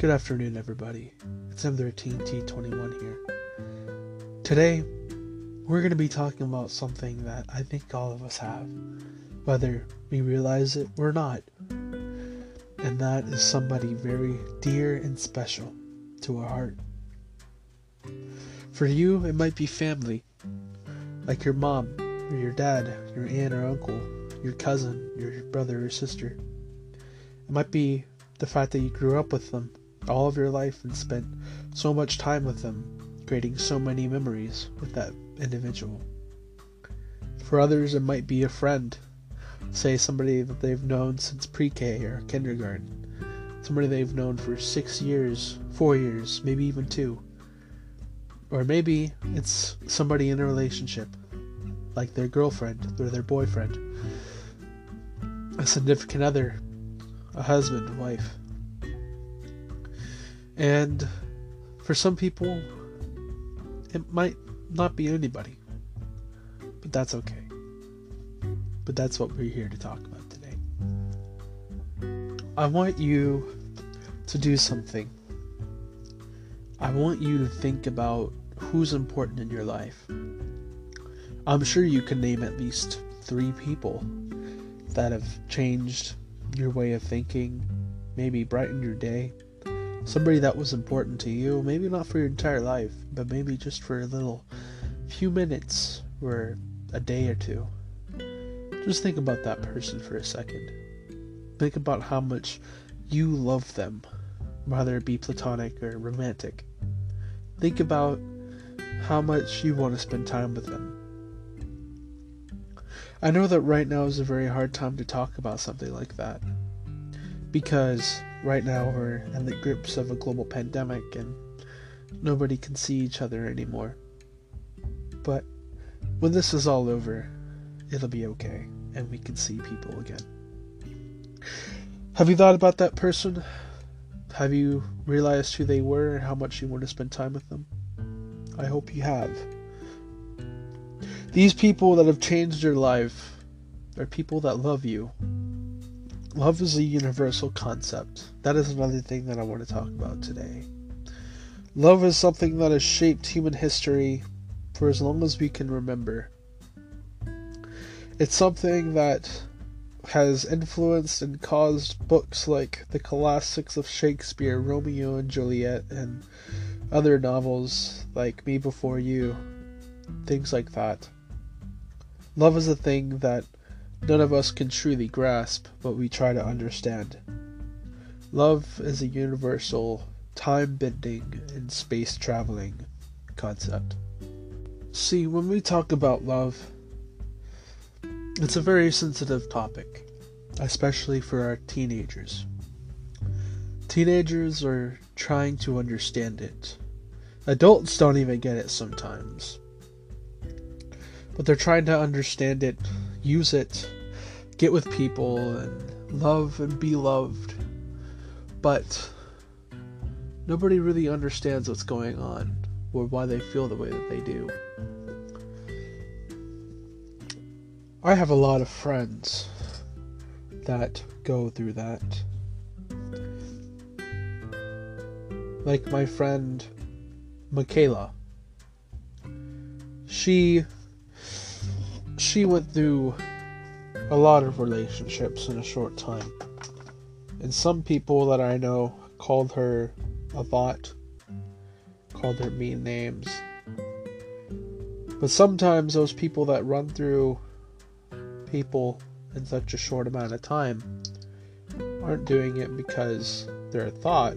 Good afternoon, everybody. It's M13T21 here. Today, we're going to be talking about something that I think all of us have, whether we realize it or not. And that is somebody very dear and special to our heart. For you, it might be family, like your mom, or your dad, your aunt or uncle, your cousin, your brother or sister. It might be the fact that you grew up with them all of your life and spent so much time with them, creating so many memories with that individual. For others, it might be a friend, say somebody that they've known since pre-K or kindergarten, somebody they've known for 6 years, 4 years, maybe even 2, or maybe it's somebody in a relationship, like their girlfriend or their boyfriend, a significant other, a husband, wife. And for some people, it might not be anybody, but that's okay. But that's what we're here to talk about today. I want you to do something. I want you to think about who's important in your life. I'm sure you can name at least 3 people that have changed your way of thinking, maybe brightened your day. Somebody that was important to you, maybe not for your entire life, but maybe just for a little few minutes or a day or two. Just think about that person for a second. Think about how much you love them, whether it be platonic or romantic. Think about how much you want to spend time with them. I know that right now is a very hard time to talk about something like that, because right now we're in the grips of a global pandemic and nobody can see each other anymore. But when this is all over, it'll be okay and we can see people again. Have you thought about that person? Have you realized who they were and how much you want to spend time with them? I hope you have. These people that have changed your life are people that love you. Love is a universal concept. That is another thing that I want to talk about today. Love is something that has shaped human history for as long as we can remember. It's something that has influenced and caused books like the classics of Shakespeare, Romeo and Juliet, and other novels like Me Before You, things like that. Love is a thing that none of us can truly grasp, but we try to understand. Love is a universal, time-bending, and space-traveling concept. See, when we talk about love, it's a very sensitive topic, especially for our teenagers. Teenagers are trying to understand it. Adults don't even get it sometimes. But they're trying to understand it, use it, get with people, and love and be loved. But nobody really understands what's going on or why they feel the way that they do. I have a lot of friends that go through that. Like my friend Michaela. She went through a lot of relationships in a short time. And some people that I know called her a bot, called her mean names. But sometimes those people that run through people in such a short amount of time aren't doing it because they're a thought.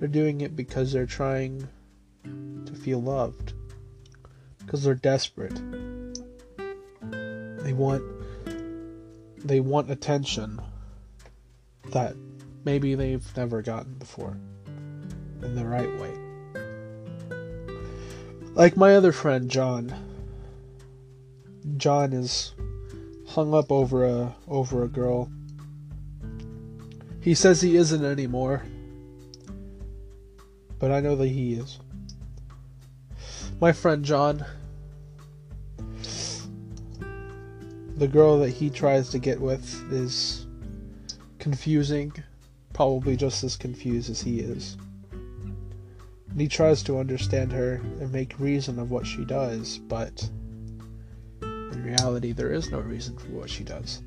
They're doing it because they're trying to feel loved. Because they're desperate. They want attention that maybe they've never gotten before in the right way. Like my other friend John. John is hung up over a girl. He says he isn't anymore, but I know that he is. My friend John, the girl that he tries to get with is confusing probably just as confused as he is. And he tries to understand her and make reason of what she does, but in reality, there is no reason for what she does.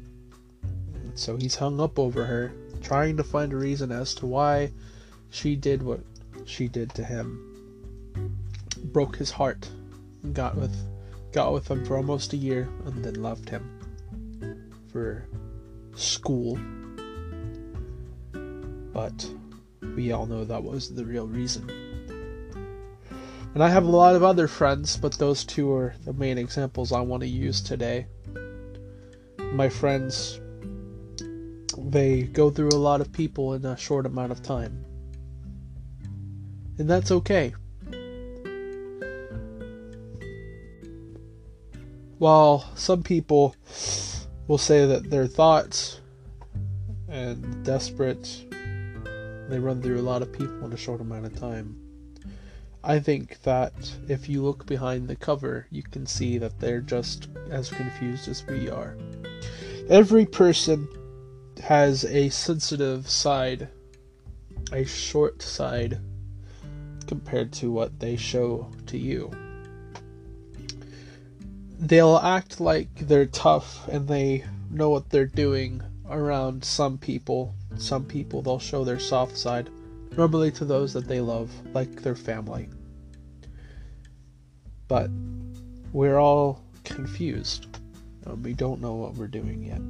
And so he's hung up over her, trying to find a reason as to why she did what she did to him. Broke his heart, got with him for almost a year, and then left him for school. But we all know that was the real reason. And I have a lot of other friends, but those two are the main examples I want to use today. My friends, they go through a lot of people in a short amount of time. And that's okay. While some people will say that their thoughts and desperate, they run through a lot of people in a short amount of time. I think that if you look behind the cover, you can see that they're just as confused as we are. Every person has a sensitive side, a short side, compared to what they show to you. They'll act like they're tough and they know what they're doing around some people. Some people, they'll show their soft side, normally to those that they love, like their family. But we're all confused. We don't know what we're doing yet.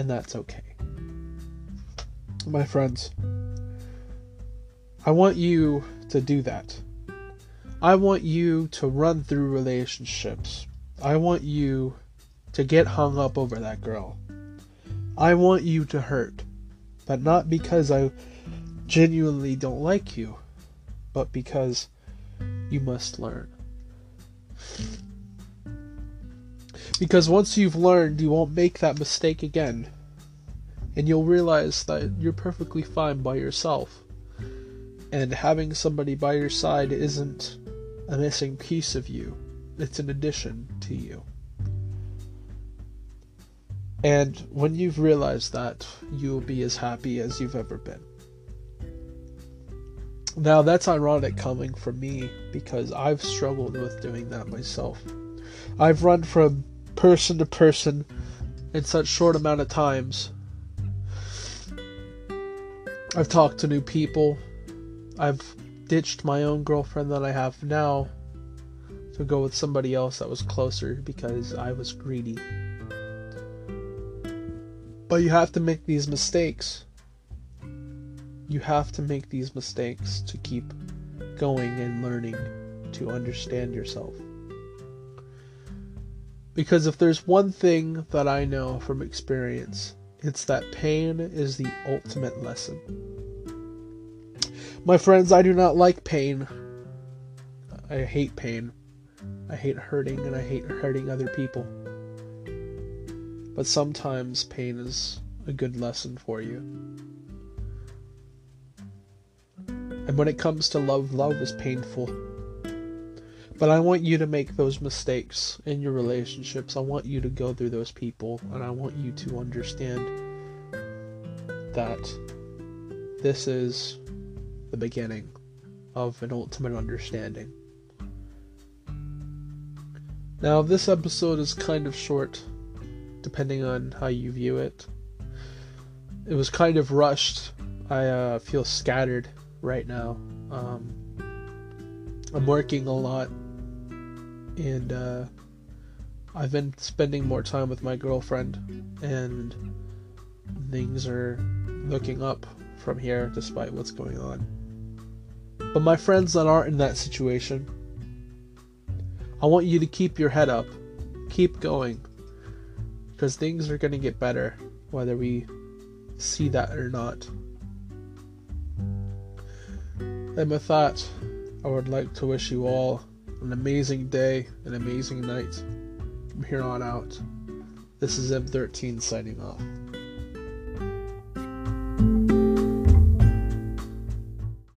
And that's okay. My friends, I want you to do that. I want you to run through relationships. I want you to get hung up over that girl. I want you to hurt, but not because I genuinely don't like you, but because you must learn. Because once you've learned, you won't make that mistake again, and you'll realize that you're perfectly fine by yourself, and having somebody by your side isn't a missing piece of you, it's an addition to you. And when you've realized that, you'll be as happy as you've ever been. Now, that's ironic coming from me, because I've struggled with doing that myself. I've run from person to person in such short amount of times. I've talked to new people. I've ditched my own girlfriend that I have now to go with somebody else that was closer because I was greedy. But you have to make these mistakes. You have to make these mistakes to keep going and learning to understand yourself. Because if there's one thing that I know from experience, it's that pain is the ultimate lesson. My friends, I do not like pain. I hate pain. I hate hurting, and I hate hurting other people. But sometimes pain is a good lesson for you. And when it comes to love is painful. But I want you to make those mistakes in your relationships. I want you to go through those people, and I want you to understand that this is the beginning of an ultimate understanding. Now, this episode is kind of short, depending on how you view it. It was kind of rushed. I feel scattered right now. I'm working a lot, and I've been spending more time with my girlfriend, and things are looking up from here despite what's going on. But my friends that aren't in that situation, I want you to keep your head up, keep going. Because things are going to get better, whether we see that or not. And with that, I would like to wish you all an amazing day, an amazing night. From here on out, this is M13 signing off.